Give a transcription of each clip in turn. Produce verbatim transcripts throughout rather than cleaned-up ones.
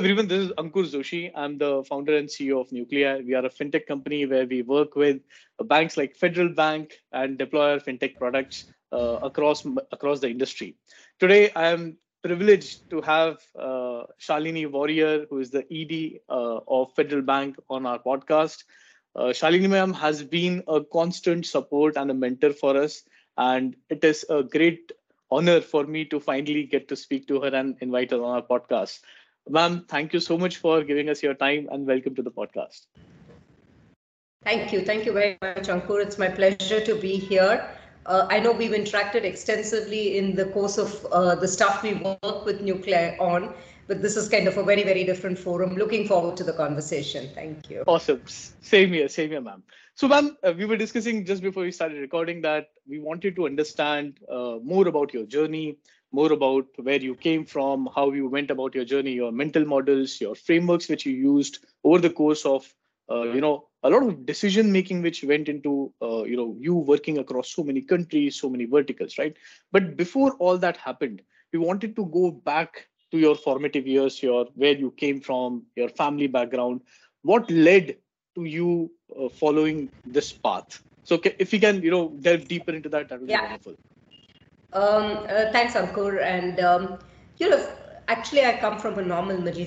everyone, this is Ankur Joshi. I'm the founder and C E O of Nuclei. We are a fintech company where we work with banks like Federal Bank and deploy our fintech products uh, across, across the industry. Today, I am privileged to have uh, Shalini Warrier, who is the E D uh, of Federal Bank, on our podcast. Uh, Shalini ma'am has been a constant support and a mentor for us, and it is a great honor for me to finally get to speak to her and invite her on our podcast. Ma'am, thank you so much for giving us your time and welcome to the podcast. Thank you. Thank you very much, Ankur. It's my pleasure to be here. Uh, I know we've interacted extensively in the course of uh, the stuff we work with Nuclei on, but this is kind of a very, very different forum. Looking forward to the conversation. Thank you. Awesome. Same here, same here, ma'am. So, ma'am, uh, we were discussing just before we started recording that we wanted to understand uh, more about your journey, more about where you came from, how you went about your journey, your mental models, your frameworks which you used over the course of, uh, you know, a lot of decision making which went into, uh, you know, you working across so many countries, so many verticals, right? But before all that happened, we wanted to go back to your formative years, your where you came from, your family background. What led to you uh, following this path? So if we can, you know, delve deeper into that, that would yeah. be wonderful. Um, uh, thanks, Ankur. And, um, you know, actually, I come from a normal middle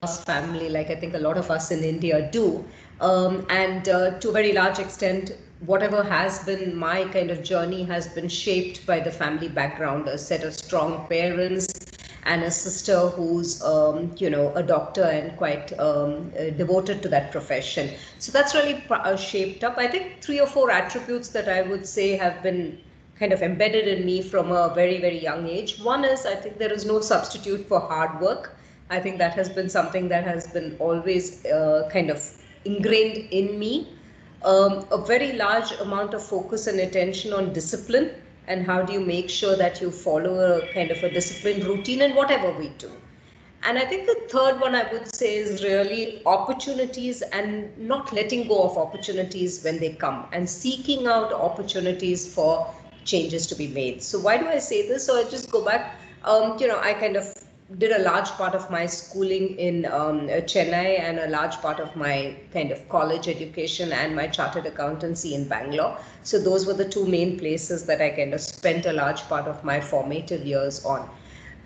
class family, like I think a lot of us in India do. Um, and uh, to a very large extent, whatever has been my kind of journey has been shaped by the family background, a set of strong parents and a sister who's, um, you know, a doctor and quite um, uh, devoted to that profession. So that's really uh, shaped up. I think three or four attributes that I would say have been kind of embedded in me from a very, very young age. One is, I think there is no substitute for hard work. I think that has been something that has been always uh, kind of ingrained in me. Um, a very large amount of focus and attention on discipline and how do you make sure that you follow a kind of a disciplined routine in whatever we do. And I think the third one I would say is really opportunities and not letting go of opportunities when they come and seeking out opportunities for changes to be made. So why do I say this? So I just go back, um, you know, I kind of did a large part of my schooling in um, Chennai and a large part of my kind of college education and my chartered accountancy in Bangalore. So those were the two main places that I kind of spent a large part of my formative years on.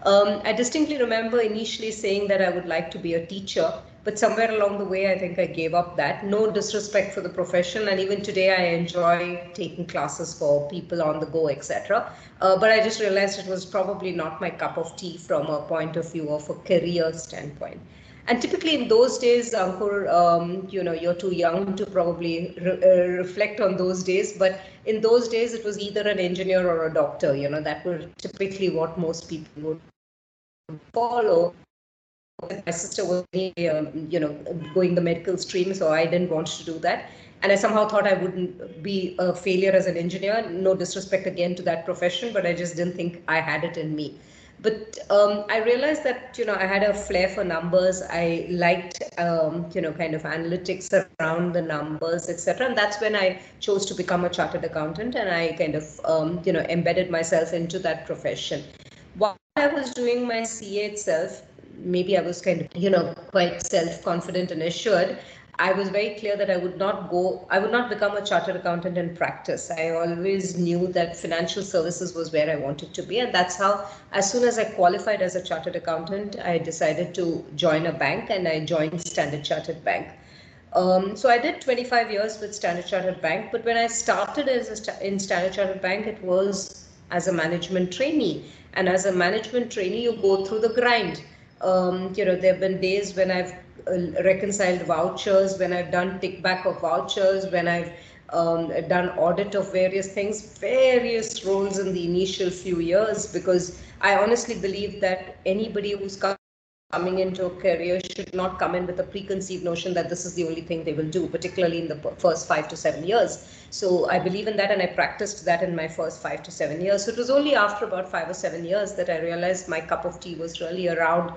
Um, I distinctly remember initially saying that I would like to be a teacher, but somewhere along the way, I think I gave up that. No disrespect for the profession. And even today, I enjoy taking classes for people on the go, et cetera. Uh, but I just realized it was probably not my cup of tea from a point of view of a career standpoint. And typically in those days, Ankur, um, you know, you're too young to probably re uh, reflect on those days. But in those days, it was either an engineer or a doctor. You know, that was typically what most people would follow. My sister was, um, you know, going the medical stream, so I didn't want to do that. And I somehow thought I wouldn't be a failure as an engineer. No disrespect again to that profession, but I just didn't think I had it in me. But um, I realized that, you know, I had a flair for numbers. I liked, um, you know, kind of analytics around the numbers, et cetera. And that's when I chose to become a chartered accountant, and I kind of, um, you know, embedded myself into that profession. While I was doing my C A itself, maybe I was kind of, you know, quite self-confident and assured. I was very clear that I would not go, I would not become a chartered accountant in practice. I always knew that financial services was where I wanted to be. And that's how, as soon as I qualified as a chartered accountant, I decided to join a bank, and I joined Standard Chartered Bank. Um, so I did twenty-five years with Standard Chartered Bank. But when I started as a, in Standard Chartered Bank, it was as a management trainee. And as a management trainee, you go through the grind. Um, you know, there have been days when I've uh, reconciled vouchers, when I've done take back of vouchers, when I've um, done audit of various things, various roles in the initial few years, because I honestly believe that anybody who's come, coming into a career should not come in with a preconceived notion that this is the only thing they will do, particularly in the first five to seven years. So I believe in that, and I practiced that in my first five to seven years. So it was only after about five or seven years that I realized my cup of tea was really around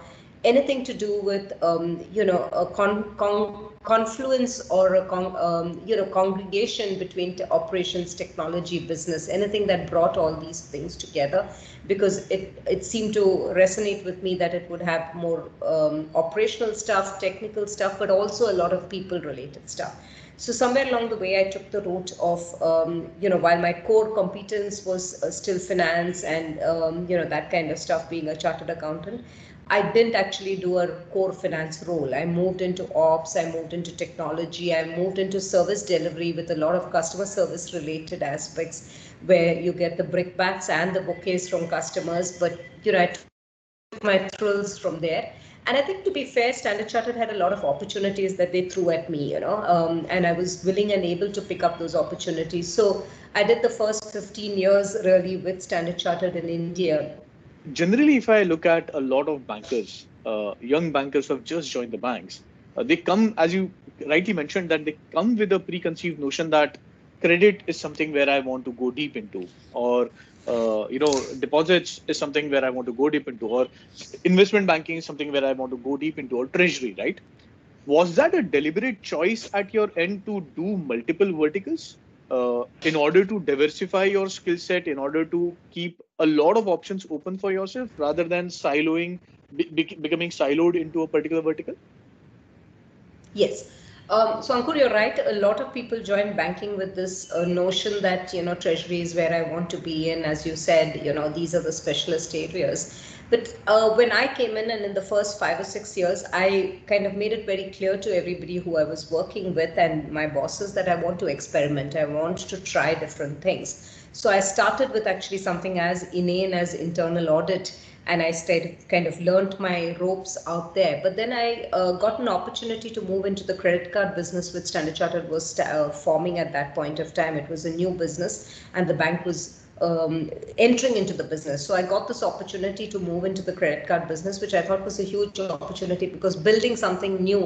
anything to do with, um, you know, a con con confluence or a con um, you know, congregation between te operations, technology, business, anything that brought all these things together, because it, it seemed to resonate with me that it would have more um, operational stuff, technical stuff, but also a lot of people related stuff. So somewhere along the way, I took the route of, um, you know, while my core competence was uh, still finance and, um, you know, that kind of stuff, being a chartered accountant, I didn't actually do a core finance role. I moved into ops, I moved into technology, I moved into service delivery with a lot of customer service related aspects where you get the brickbats and the bouquets from customers, but, you know, I took my thrills from there. And I think, to be fair, Standard Chartered had a lot of opportunities that they threw at me, you know, um, and I was willing and able to pick up those opportunities. So I did the first fifteen years really with Standard Chartered in India. Generally, if I look at a lot of bankers, uh, young bankers have just joined the banks. Uh, they come, as you rightly mentioned, that they come with a preconceived notion that credit is something where I want to go deep into, or Uh, you know, deposits is something where I want to go deep into, or investment banking is something where I want to go deep into, or treasury, right? Was that a deliberate choice at your end to do multiple verticals uh, in order to diversify your skill set, in order to keep a lot of options open for yourself rather than siloing, be becoming siloed into a particular vertical? Yes. Um, so Ankur, you're right. A lot of people join banking with this uh, notion that, you know, treasury is where I want to be in. As you said, you know, these are the specialist areas. But uh, when I came in, and in the first five or six years, I kind of made it very clear to everybody who I was working with and my bosses that I want to experiment. I want to try different things. So I started with actually something as inane as internal audit. And I stayed, kind of learned my ropes out there. But then I uh, got an opportunity to move into the credit card business, which Standard Chartered was uh, forming at that point of time. It was a new business and the bank was um, entering into the business. So I got this opportunity to move into the credit card business, which I thought was a huge opportunity because building something new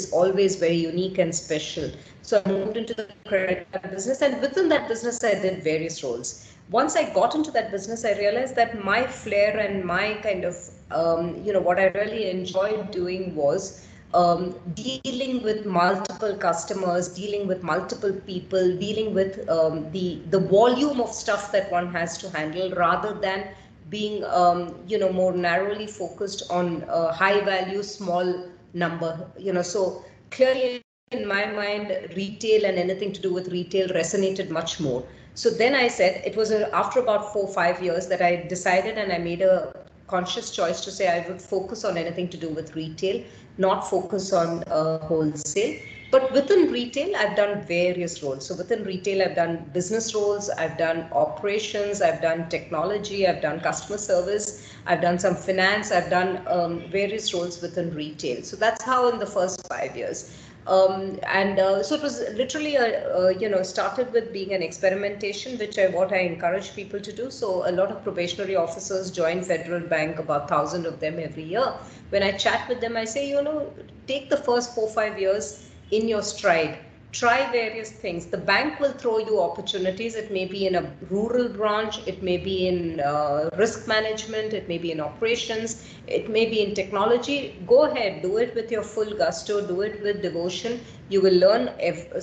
is always very unique and special. So I moved into the credit card business, and within that business, I did various roles. Once I got into that business, I realized that my flair and my kind of, um, you know, what I really enjoyed doing was um, dealing with multiple customers, dealing with multiple people, dealing with um, the, the volume of stuff that one has to handle rather than being, um, you know, more narrowly focused on uh, high value, small number, you know, so clearly in my mind, retail and anything to do with retail resonated much more. So then I said, it was after about four, five years that I decided and I made a conscious choice to say I would focus on anything to do with retail, not focus on uh, wholesale. But within retail, I've done various roles. So within retail, I've done business roles, I've done operations, I've done technology, I've done customer service, I've done some finance, I've done um, various roles within retail. So that's how in the first five years. Um, and uh, so it was literally, a, uh, you know, started with being an experimentation, which I what I encourage people to do. So a lot of probationary officers join Federal Bank, about thousand of them every year. When I chat with them, I say, you know, take the first four, five years in your stride. Try various things. The bank will throw you opportunities. It may be in a rural branch, it may be in uh, risk management, it may be in operations, it may be in technology. Go ahead, do it with your full gusto, do it with devotion. You will learn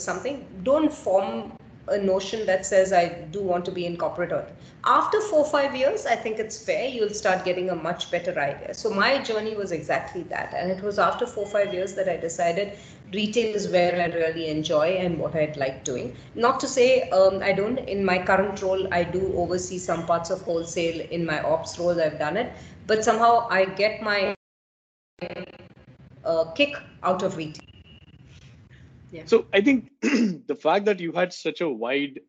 something. Don't form a notion that says I do want to be in corporate audit. After four or five years, I think it's fair, you'll start getting a much better idea. So my journey was exactly that. And it was after four or five years that I decided retail is where I really enjoy and what I'd like doing. Not to say um, I don't, in my current role, I do oversee some parts of wholesale. In my ops role, I've done it, but somehow I get my uh, kick out of retail. Yeah. So I think the fact that you had such a wide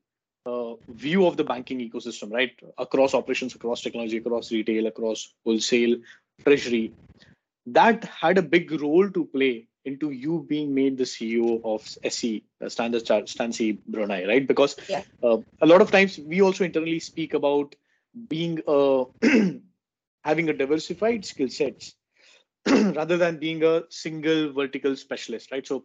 uh, view of the banking ecosystem, right, across operations, across technology, across retail, across wholesale, treasury, that had a big role to play into you being made the C E O of S C, uh, Standard Chartered, Stansi Brunei, right? Because yeah. uh, a lot of times we also internally speak about being a having a diversified skill sets rather than being a single vertical specialist, right? So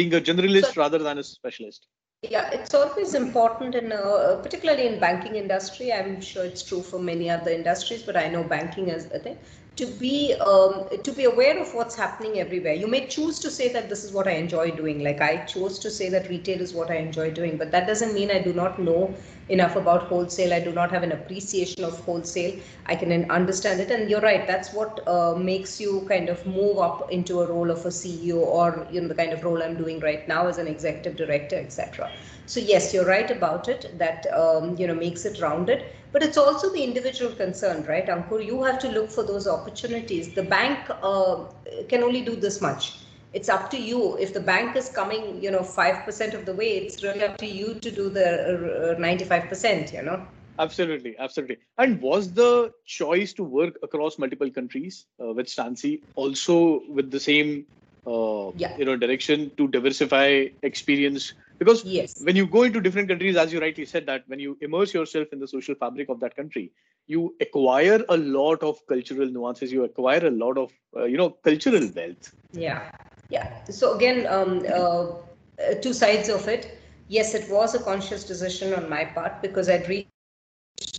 being a generalist so, rather than a specialist. Yeah, it's always important, and uh, particularly in banking industry, I'm sure it's true for many other industries, but I know banking as a thing, to be um, to be aware of what's happening everywhere. You may choose to say that this is what I enjoy doing. Like I chose to say that retail is what I enjoy doing, but that doesn't mean I do not know enough about wholesale. I do not have an appreciation of wholesale. I can understand it. And you're right. That's what uh, makes you kind of move up into a role of a C E O, or you know, the kind of role I'm doing right now as an executive director, et cetera. So yes, you're right about it. That, um, you know, makes it rounded, but it's also the individual concern, right? Ankur, you have to look for those opportunities. The bank uh, can only do this much. It's up to you. If the bank is coming, you know, five percent of the way, it's really up to you to do the ninety-five percent, you know? Absolutely. Absolutely. And was the choice to work across multiple countries uh, with Stancy also with the same, uh, yeah. you know, direction to diversify experience? Because yes. when you go into different countries, as you rightly said, that when you immerse yourself in the social fabric of that country, you acquire a lot of cultural nuances, you acquire a lot of, uh, you know, cultural wealth. Yeah. Yeah. So again, um, uh, two sides of it. Yes, it was a conscious decision on my part because I'd reached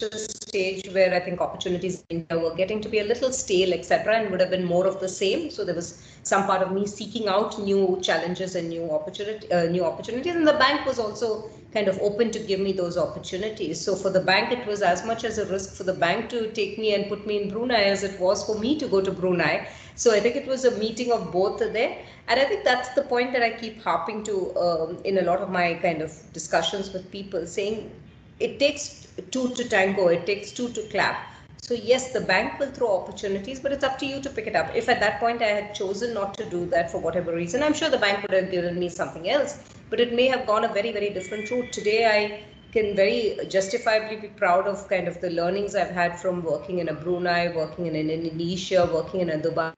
a stage where I think opportunities in India were getting to be a little stale, et cetera, and would have been more of the same. So there was some part of me seeking out new challenges and new opportunity, uh, new opportunities, and the bank was also kind of open to give me those opportunities. So for the bank, it was as much as a risk for the bank to take me and put me in Brunei as it was for me to go to Brunei. So I think it was a meeting of both there. And I think that's the point that I keep harping to um, in a lot of my kind of discussions with people, saying it takes two to tango, it takes two to clap. So yes, the bank will throw opportunities, but it's up to you to pick it up. If at that point I had chosen not to do that for whatever reason, I'm sure the bank would have given me something else, but it may have gone a very, very different route. Today, I can very justifiably be proud of kind of the learnings I've had from working in a Brunei, working in an Indonesia, working in a Dubai,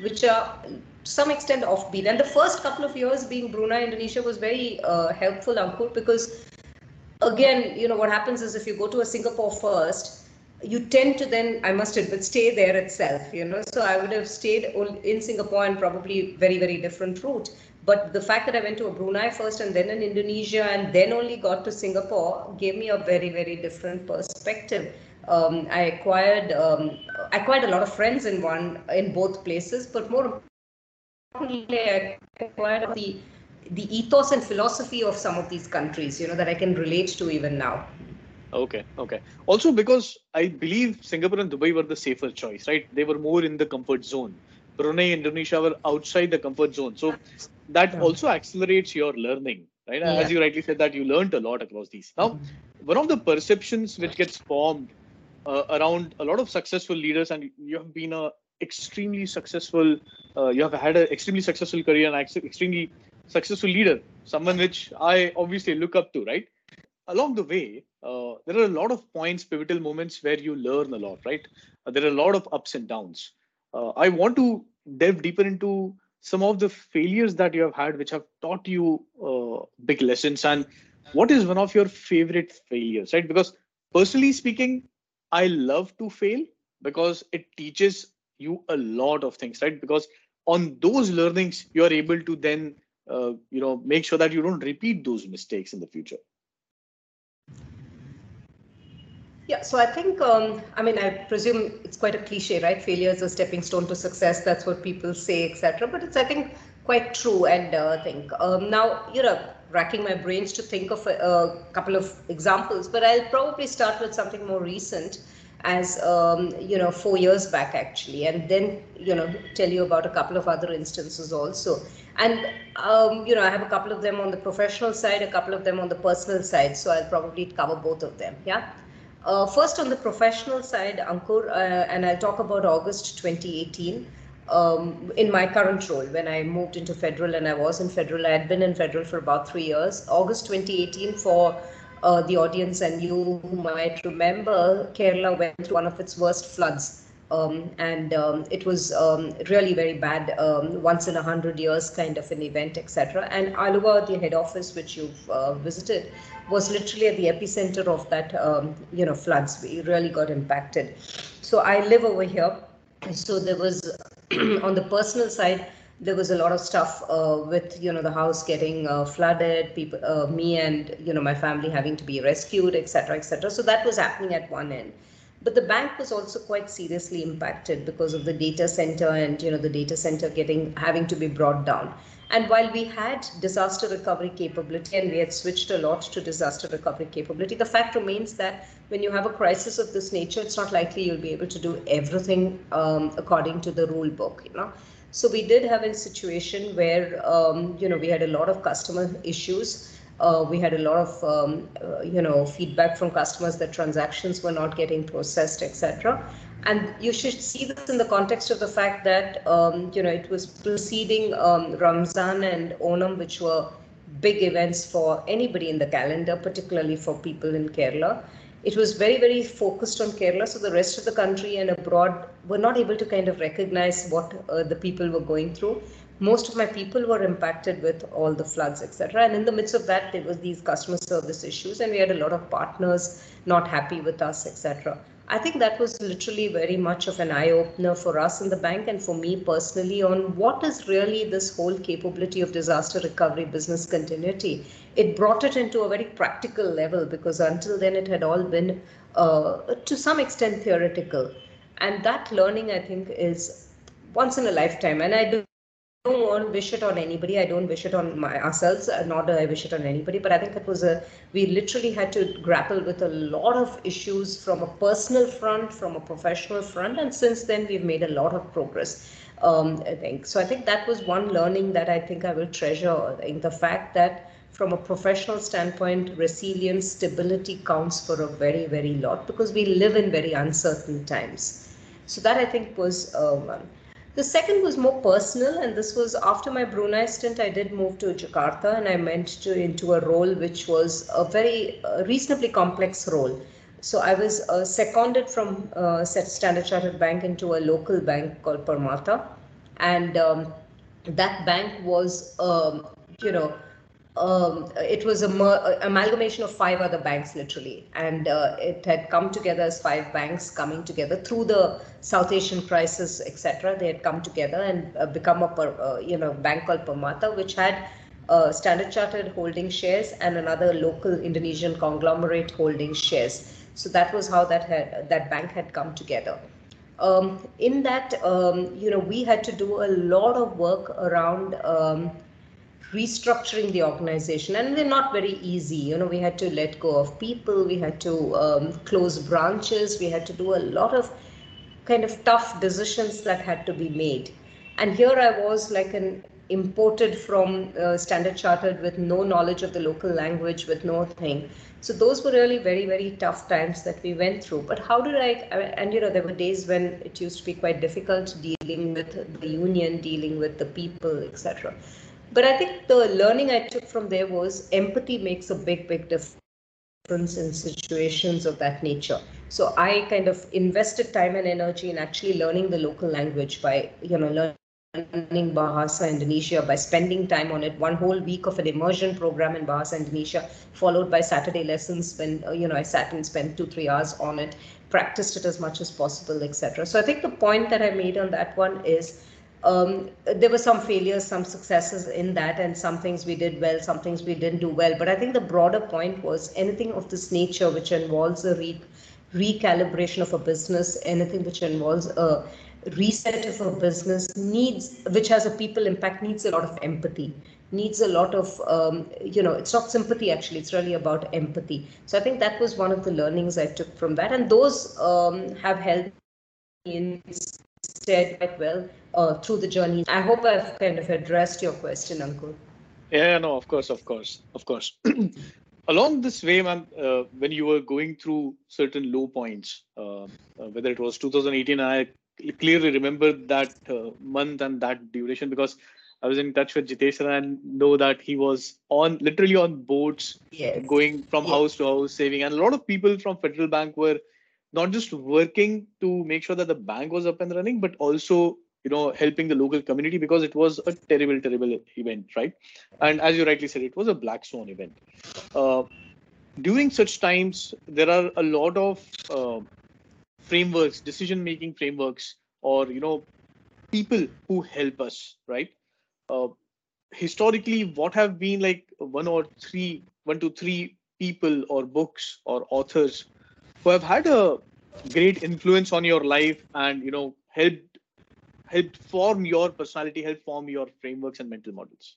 which are to some extent offbeat. And the first couple of years being Brunei, Indonesia was very uh, helpful, Ankur, because again, you know, what happens is if you go to a Singapore first, you tend to then, I must admit, stay there itself, you know, so I would have stayed in Singapore and probably very, very different route. But the fact that I went to a Brunei first and then in Indonesia and then only got to Singapore gave me a very, very different perspective. Um, I acquired um, I acquired a lot of friends in one in both places, but more importantly, I acquired the the ethos and philosophy of some of these countries, you know, that I can relate to even now. Okay. Okay. Also, because I believe Singapore and Dubai were the safer choice, right? They were more in the comfort zone. Brunei, Indonesia were outside the comfort zone. So that yeah. also accelerates your learning, right? Yeah. As you rightly said that you learned a lot across these. Now, mm-hmm. one of the perceptions which gets formed uh, around a lot of successful leaders, and you have been a extremely successful, uh, you have had an extremely successful career and extremely successful leader, someone which I obviously look up to, right? Along the way, uh, there are a lot of points, pivotal moments where you learn a lot, right? Uh, there are a lot of ups and downs. Uh, I want to delve deeper into some of the failures that you have had, which have taught you uh, big lessons. And what is one of your favorite failures, right? Because personally speaking, I love to fail because it teaches you a lot of things, right? Because on those learnings, you are able to then, uh, you know, make sure that you don't repeat those mistakes in the future. Yeah, so I think, um, I mean, I presume it's quite a cliche, right? Failure is a stepping stone to success. That's what people say, et cetera. But it's, I think, quite true. And uh, I think um, now, you know, racking my brains to think of a, a couple of examples, but I'll probably start with something more recent as, um, you know, four years back, actually, and then, you know, tell you about a couple of other instances also. And, um, you know, I have a couple of them on the professional side, a couple of them on the personal side. So I'll probably cover both of them. Yeah. Uh, first, on the professional side, Ankur, uh, and I'll talk about August twenty eighteen, um, in my current role, when I moved into Federal and I was in Federal, I had been in Federal for about three years. August twenty eighteen, for uh, the audience and you who might remember, Kerala went through one of its worst floods. Um, and um, it was um, really very bad, um, once in a hundred years kind of an event, et cetera. And Aluva, the head office which you've uh, visited, was literally at the epicenter of that, um, you know, floods. We really got impacted. So I live over here. So there was, on the personal side, there was a lot of stuff uh, with, you know, the house getting uh, flooded, people, uh, me and, you know, my family having to be rescued, et cetera, et cetera. So that was happening at one end. But the bank was also quite seriously impacted because of the data center and, you know, the data center getting having to be brought down. And while we had disaster recovery capability and we had switched a lot to disaster recovery capability, the fact remains that when you have a crisis of this nature, it's not likely you'll be able to do everything um, according to the rule book, you know. So we did have a situation where, um, you know, we had a lot of customer issues. Uh, we had a lot of, um, uh, you know, feedback from customers that transactions were not getting processed, et cetera. And you should see this in the context of the fact that, um, you know, it was preceding um, Ramzan and Onam, which were big events for anybody in the calendar, particularly for people in Kerala. It was very, very focused on Kerala, so the rest of the country and abroad were not able to kind of recognize what uh, the people were going through. Most of my people were impacted with all the floods, et cetera. And in the midst of that, there was these customer service issues, and we had a lot of partners not happy with us, et cetera. I think that was literally very much of an eye-opener for us in the bank and for me personally on what is really this whole capability of disaster recovery, business continuity. It brought it into a very practical level because until then it had all been, uh, to some extent, theoretical. And that learning, I think, is once in a lifetime. And I do. I don't wish it on anybody. I don't wish it on my, ourselves, nor do I wish it on anybody. But I think it was a, we literally had to grapple with a lot of issues from a personal front, from a professional front. And since then, we've made a lot of progress, um, I think. So I think that was one learning that I think I will treasure, in the fact that from a professional standpoint, resilience, stability counts for a very, very lot because we live in very uncertain times. So that I think was uh, one. The second was more personal, and this was after my Brunei stint. I did move to Jakarta, and I went to, into a role which was a very uh, reasonably complex role. So I was uh, seconded from uh, Standard Chartered Bank into a local bank called Permata, and um, that bank was, um, you know, um, it was an amalgamation of five other banks, literally, and uh, it had come together as five banks coming together through the South Asian crisis, et cetera. They had come together and uh, become a uh, you know bank called Permata, which had uh, Standard Chartered holding shares and another local Indonesian conglomerate holding shares. So that was how that had, that bank had come together. Um, in that, um, you know, we had to do a lot of work around. Um, restructuring the organization, and they're not very easy. You know, we had to let go of people, we had to um, close branches, we had to do a lot of kind of tough decisions that had to be made. And here I was like an imported from uh, Standard Chartered with no knowledge of the local language, with no thing. So those were really very, very tough times that we went through. But how did I, and you know, there were days when it used to be quite difficult dealing with the union, dealing with the people, et cetera. But I think the learning I took from there was empathy makes a big, big difference in situations of that nature. So I kind of invested time and energy in actually learning the local language by, you know, learning Bahasa Indonesia, by spending time on it, one whole week of an immersion program in Bahasa Indonesia, followed by Saturday lessons when, you know, I sat and spent two, three hours on it, practiced it as much as possible, et cetera. So I think the point that I made on that one is, Um, there were some failures, some successes in that, and some things we did well, some things we didn't do well. But I think the broader point was anything of this nature which involves a re recalibration of a business, anything which involves a reset of a business needs, which has a people impact, needs a lot of empathy, needs a lot of, um, you know, it's not sympathy actually, it's really about empathy. So I think that was one of the learnings I took from that, and those um, have helped in Said quite well uh, through the journey. I hope I've kind of addressed your question, Ankur. Yeah, no, of course, of course, of course. Along this way, ma'am, uh, when you were going through certain low points, uh, uh, whether it was two thousand eighteen, I clearly remember that uh, month and that duration because I was in touch with Jitesh and know that he was on literally on boats, yes. going from yes. house to house, saving, and a lot of people from Federal Bank were not just working to make sure that the bank was up and running, but also, you know, helping the local community because it was a terrible, terrible event, right? And as you rightly said, it was a black swan event. Uh, during such times, there are a lot of uh, frameworks, decision-making frameworks, or, you know, people who help us, right? Uh, historically, what have been like one or three, one to three people or books or authors who have had a great influence on your life, and you know, helped helped form your personality, help form your frameworks and mental models.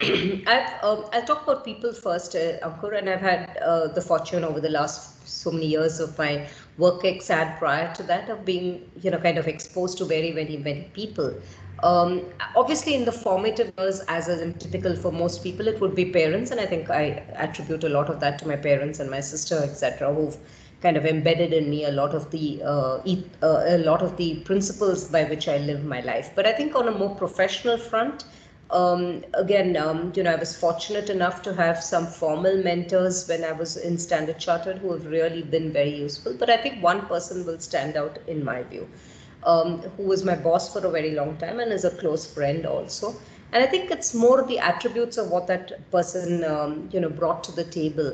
I've, um, I'll talk about people first, uh, Ankur, and I've had uh, the fortune over the last so many years of my work ex and prior to that of being, you know, kind of exposed to very, very many people. Um, obviously, in the formative years, as is typical for most people, it would be parents, and I think I attribute a lot of that to my parents and my sister, et cetera, who've kind of embedded in me a lot of the uh, uh, a lot of the principles by which I live my life. But I think on a more professional front, Um, again, um, you know, I was fortunate enough to have some formal mentors when I was in Standard Chartered who have really been very useful. But I think one person will stand out in my view, um, who was my boss for a very long time and is a close friend also. And I think it's more the attributes of what that person, um, you know, brought to the table.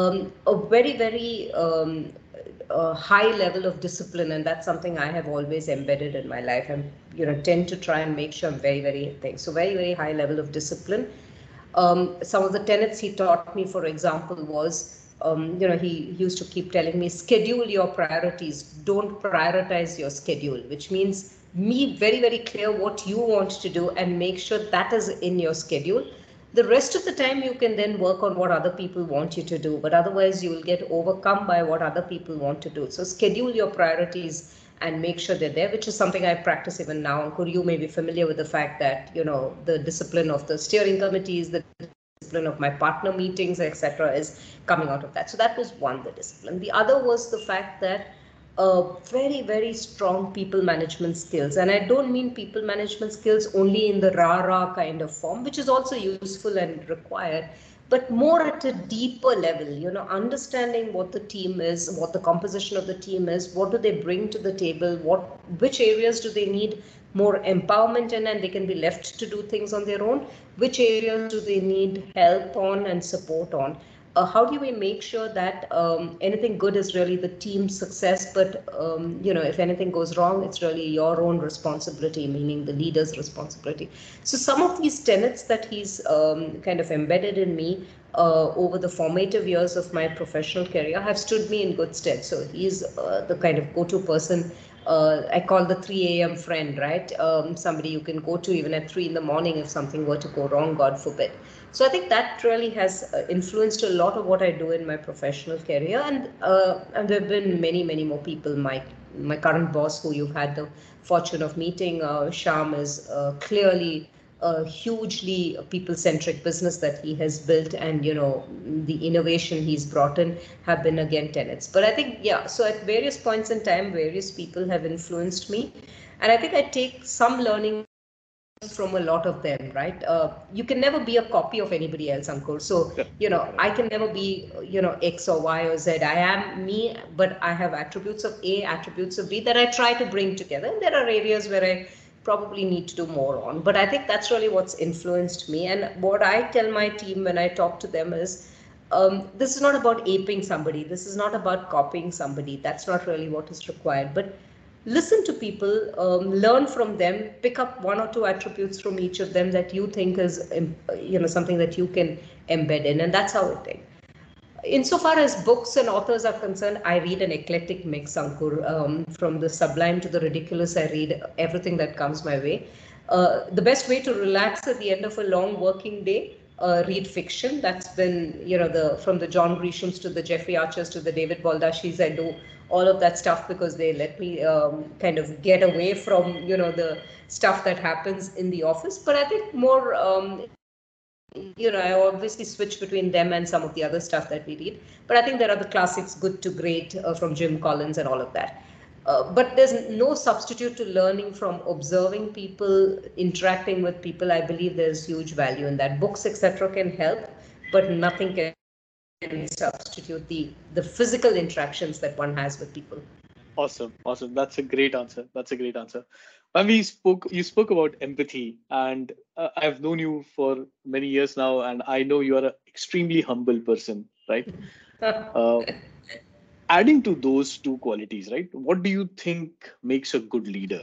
Um, a very, very um, a high level of discipline, and that's something I have always embedded in my life, and you know, tend to try and make sure I'm very, very things. So very, very high level of discipline. Um, some of the tenets he taught me, for example, was, um, you know, he used to keep telling me, schedule your priorities, don't prioritize your schedule, which means be very, very clear what you want to do and make sure that is in your schedule. The rest of the time you can then work on what other people want you to do, but otherwise you will get overcome by what other people want to do. So schedule your priorities and make sure they're there, which is something I practice even now. Ankur, you may be familiar with the fact that, you know, the discipline of the steering committees, the discipline of my partner meetings, et cetera, is coming out of that. So that was one, the discipline. The other was the fact that Uh, very, very strong people management skills. And I don't mean people management skills only in the rah-rah kind of form, which is also useful and required, but more at a deeper level, you know, understanding what the team is, what the composition of the team is, what do they bring to the table, what, which areas do they need more empowerment in and they can be left to do things on their own, which areas do they need help on and support on. Uh, how do we make sure that um, anything good is really the team's success, but um, you know, if anything goes wrong, it's really your own responsibility, meaning the leader's responsibility. So some of these tenets that he's um, kind of embedded in me uh, over the formative years of my professional career have stood me in good stead. So he's uh, the kind of go-to person. Uh, I call the three A M friend, right? Um, somebody you can go to even at three in the morning if something were to go wrong, God forbid. So I think that really has influenced a lot of what I do in my professional career. And, uh, and there have been many, many more people. My, my current boss, who you've had the fortune of meeting, uh, Sham, is uh, clearly a hugely people-centric business that he has built, and you know, the innovation he's brought in have been again tenets. But I think, yeah, so at various points in time, various people have influenced me, and I think I take some learning from a lot of them, right? Uh, you can never be a copy of anybody else, Ankur. So, you know, I can never be, you know, X or Y or Z. I am me, but I have attributes of A, attributes of B that I try to bring together. And there are areas where I probably need to do more on, but I think that's really what's influenced me. And what I tell my team when I talk to them is, um, this is not about aping somebody. This is not about copying somebody. That's not really what is required, but listen to people, um, learn from them, pick up one or two attributes from each of them that you think is, you know, something that you can embed in, and that's how I think. Insofar as books and authors are concerned, I read an eclectic mix, Ankur. Um, from the sublime to the ridiculous, I read everything that comes my way. Uh, the best way to relax at the end of a long working day, uh, read fiction. That's been, you know, the from the John Grishams to the Jeffrey Archers to the David Baldacci's. I do all of that stuff because they let me um, kind of get away from, you know, the stuff that happens in the office. But I think more... Um, you know, I obviously switch between them and some of the other stuff that we read, but I think there are the classics, Good to Great uh, from Jim Collins and all of that. Uh, but there's no substitute to learning from observing people, interacting with people. I believe there's huge value in that. Books, et cetera, can help, but nothing can substitute the the physical interactions that one has with people. Awesome, awesome. That's a great answer. That's a great answer. When we spoke, you spoke about empathy, and uh, I've known you for many years now, and I know you are an extremely humble person, right? uh, adding to those two qualities, right? What do you think makes a good leader?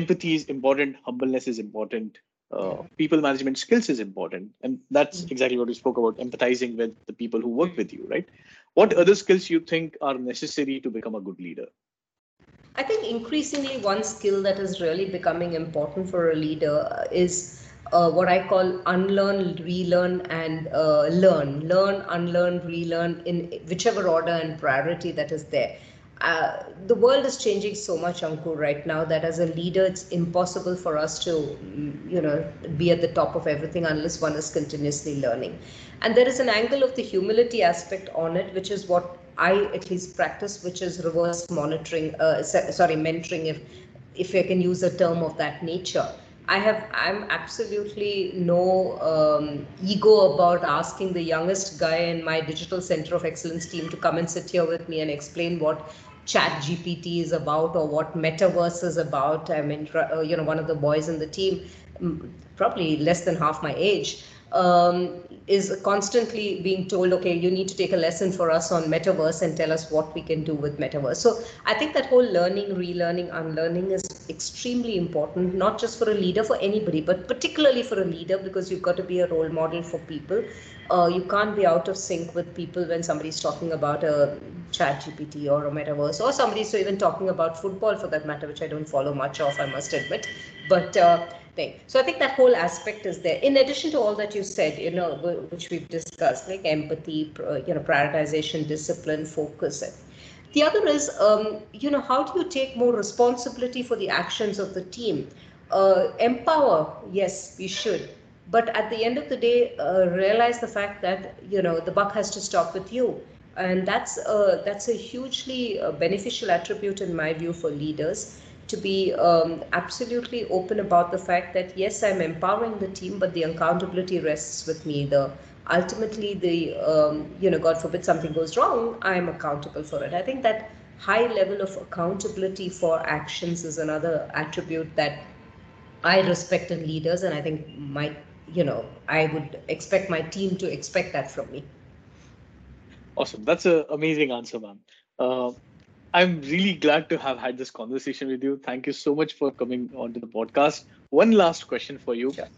Empathy is important. Humbleness is important. Uh, people management skills is important. And that's exactly what we spoke about, empathizing with the people who work with you, right? what other skills you think are necessary to become a good leader? I think increasingly one skill that is really becoming important for a leader is uh, what I call unlearn, relearn, and uh, learn. Learn, unlearn, relearn in whichever order and priority that is there. Uh, the world is changing so much, Ankur, right now that as a leader, it's impossible for us to, you know, be at the top of everything unless one is continuously learning. And there is an angle of the humility aspect on it, which is what I at least practice, which is reverse monitoring, uh, sorry, mentoring, if if I can use a term of that nature. I have, I'm absolutely no um, ego about asking the youngest guy in my digital center of excellence team to come and sit here with me and explain what Chat G P T is about or what Metaverse is about. I mean, you know, one of the boys in the team, probably less than half my age, um, is constantly being told, okay, you need to take a lesson for us on Metaverse and tell us what we can do with Metaverse. So I think that whole learning, relearning, unlearning is extremely important, not just for a leader, for anybody, but particularly for a leader, because you've got to be a role model for people. Uh, you can't be out of sync with people when somebody's talking about a Chat G P T or a Metaverse, or somebody's so even talking about football for that matter, which I don't follow much of, I must admit. But uh, thing. So I think that whole aspect is there. In addition to all that you said, you know, which we've discussed, like empathy, you know, prioritization, discipline, focus. The other is, um, you know, how do you take more responsibility for the actions of the team? Uh, empower, yes, we should. But at the end of the day, uh, realize the fact that, you know, the buck has to stop with you. And that's, uh, that's a hugely uh, beneficial attribute, in my view, for leaders, to be um, absolutely open about the fact that, yes, I'm empowering the team, but the accountability rests with me. The Ultimately, the, um, you know, God forbid something goes wrong, I'm accountable for it. I think that high level of accountability for actions is another attribute that I respect in leaders. And I think my, you know, I would expect my team to expect that from me. Awesome. That's an amazing answer, ma'am. Uh, I'm really glad to have had this conversation with you. Thank you so much for coming onto the podcast. One last question for you. Sure.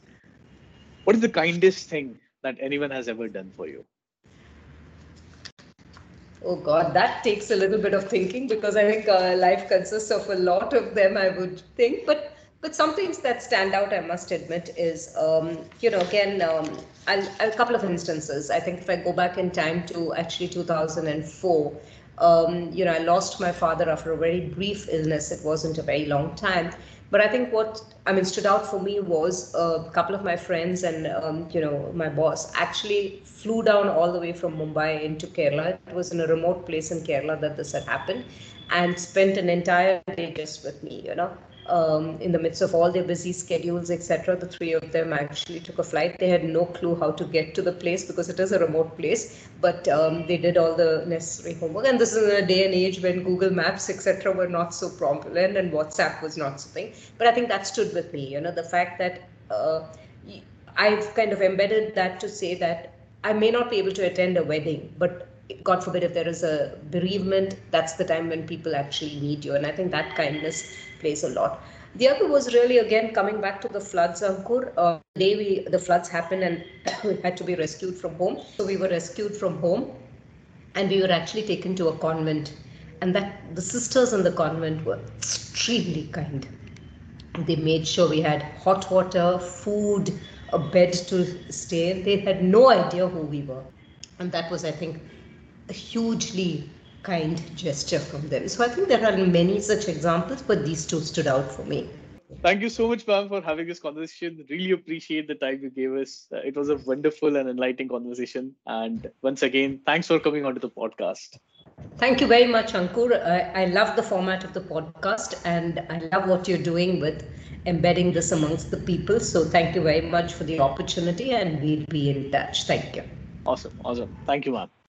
What is the kindest thing that anyone has ever done for you? Oh God, that takes a little bit of thinking, because I think uh, life consists of a lot of them, I would think, but but some things that stand out, I must admit, is, um, you know, again, um, I'll, a couple of instances. I think if I go back in time to actually two thousand four, um, you know, I lost my father after a very brief illness. It wasn't a very long time. But I think what I mean stood out for me was a couple of my friends and um, you know, my boss actually flew down all the way from Mumbai into Kerala. It was in a remote place in Kerala that this had happened, and spent an entire day just with me. You know, um, in the midst of all their busy schedules, et cetera, the three of them actually took a flight. They had no clue how to get to the place because it is a remote place, but um, they did all the necessary homework. And this is in a day and age when Google Maps, et cetera, were not so prominent, and WhatsApp was not something. But I think that stood with me, you know, the fact that uh, I've kind of embedded that to say that I may not be able to attend a wedding, but God forbid if there is a bereavement, that's the time when people actually need you. And I think that kindness plays a lot. The other was really, again, coming back to the floods, Ankur. Uh, the day we, the floods happened and we had to be rescued from home. So we were rescued from home and we were actually taken to a convent, and that the sisters in the convent were extremely kind. They made sure we had hot water, food, a bed to stay in. They had no idea who we were. And that was, I think, a hugely kind gesture from them. So I think there are many such examples, but these two stood out for me. Thank you so much, ma'am, for having this conversation. Really appreciate the time you gave us. Uh, it was a wonderful and enlightening conversation. And once again, thanks for coming onto the podcast. Thank you very much, Ankur. I, I love the format of the podcast, and I love what you're doing with embedding this amongst the people. So thank you very much for the opportunity, and we'll be in touch. Thank you. Awesome. Awesome. Thank you, ma'am.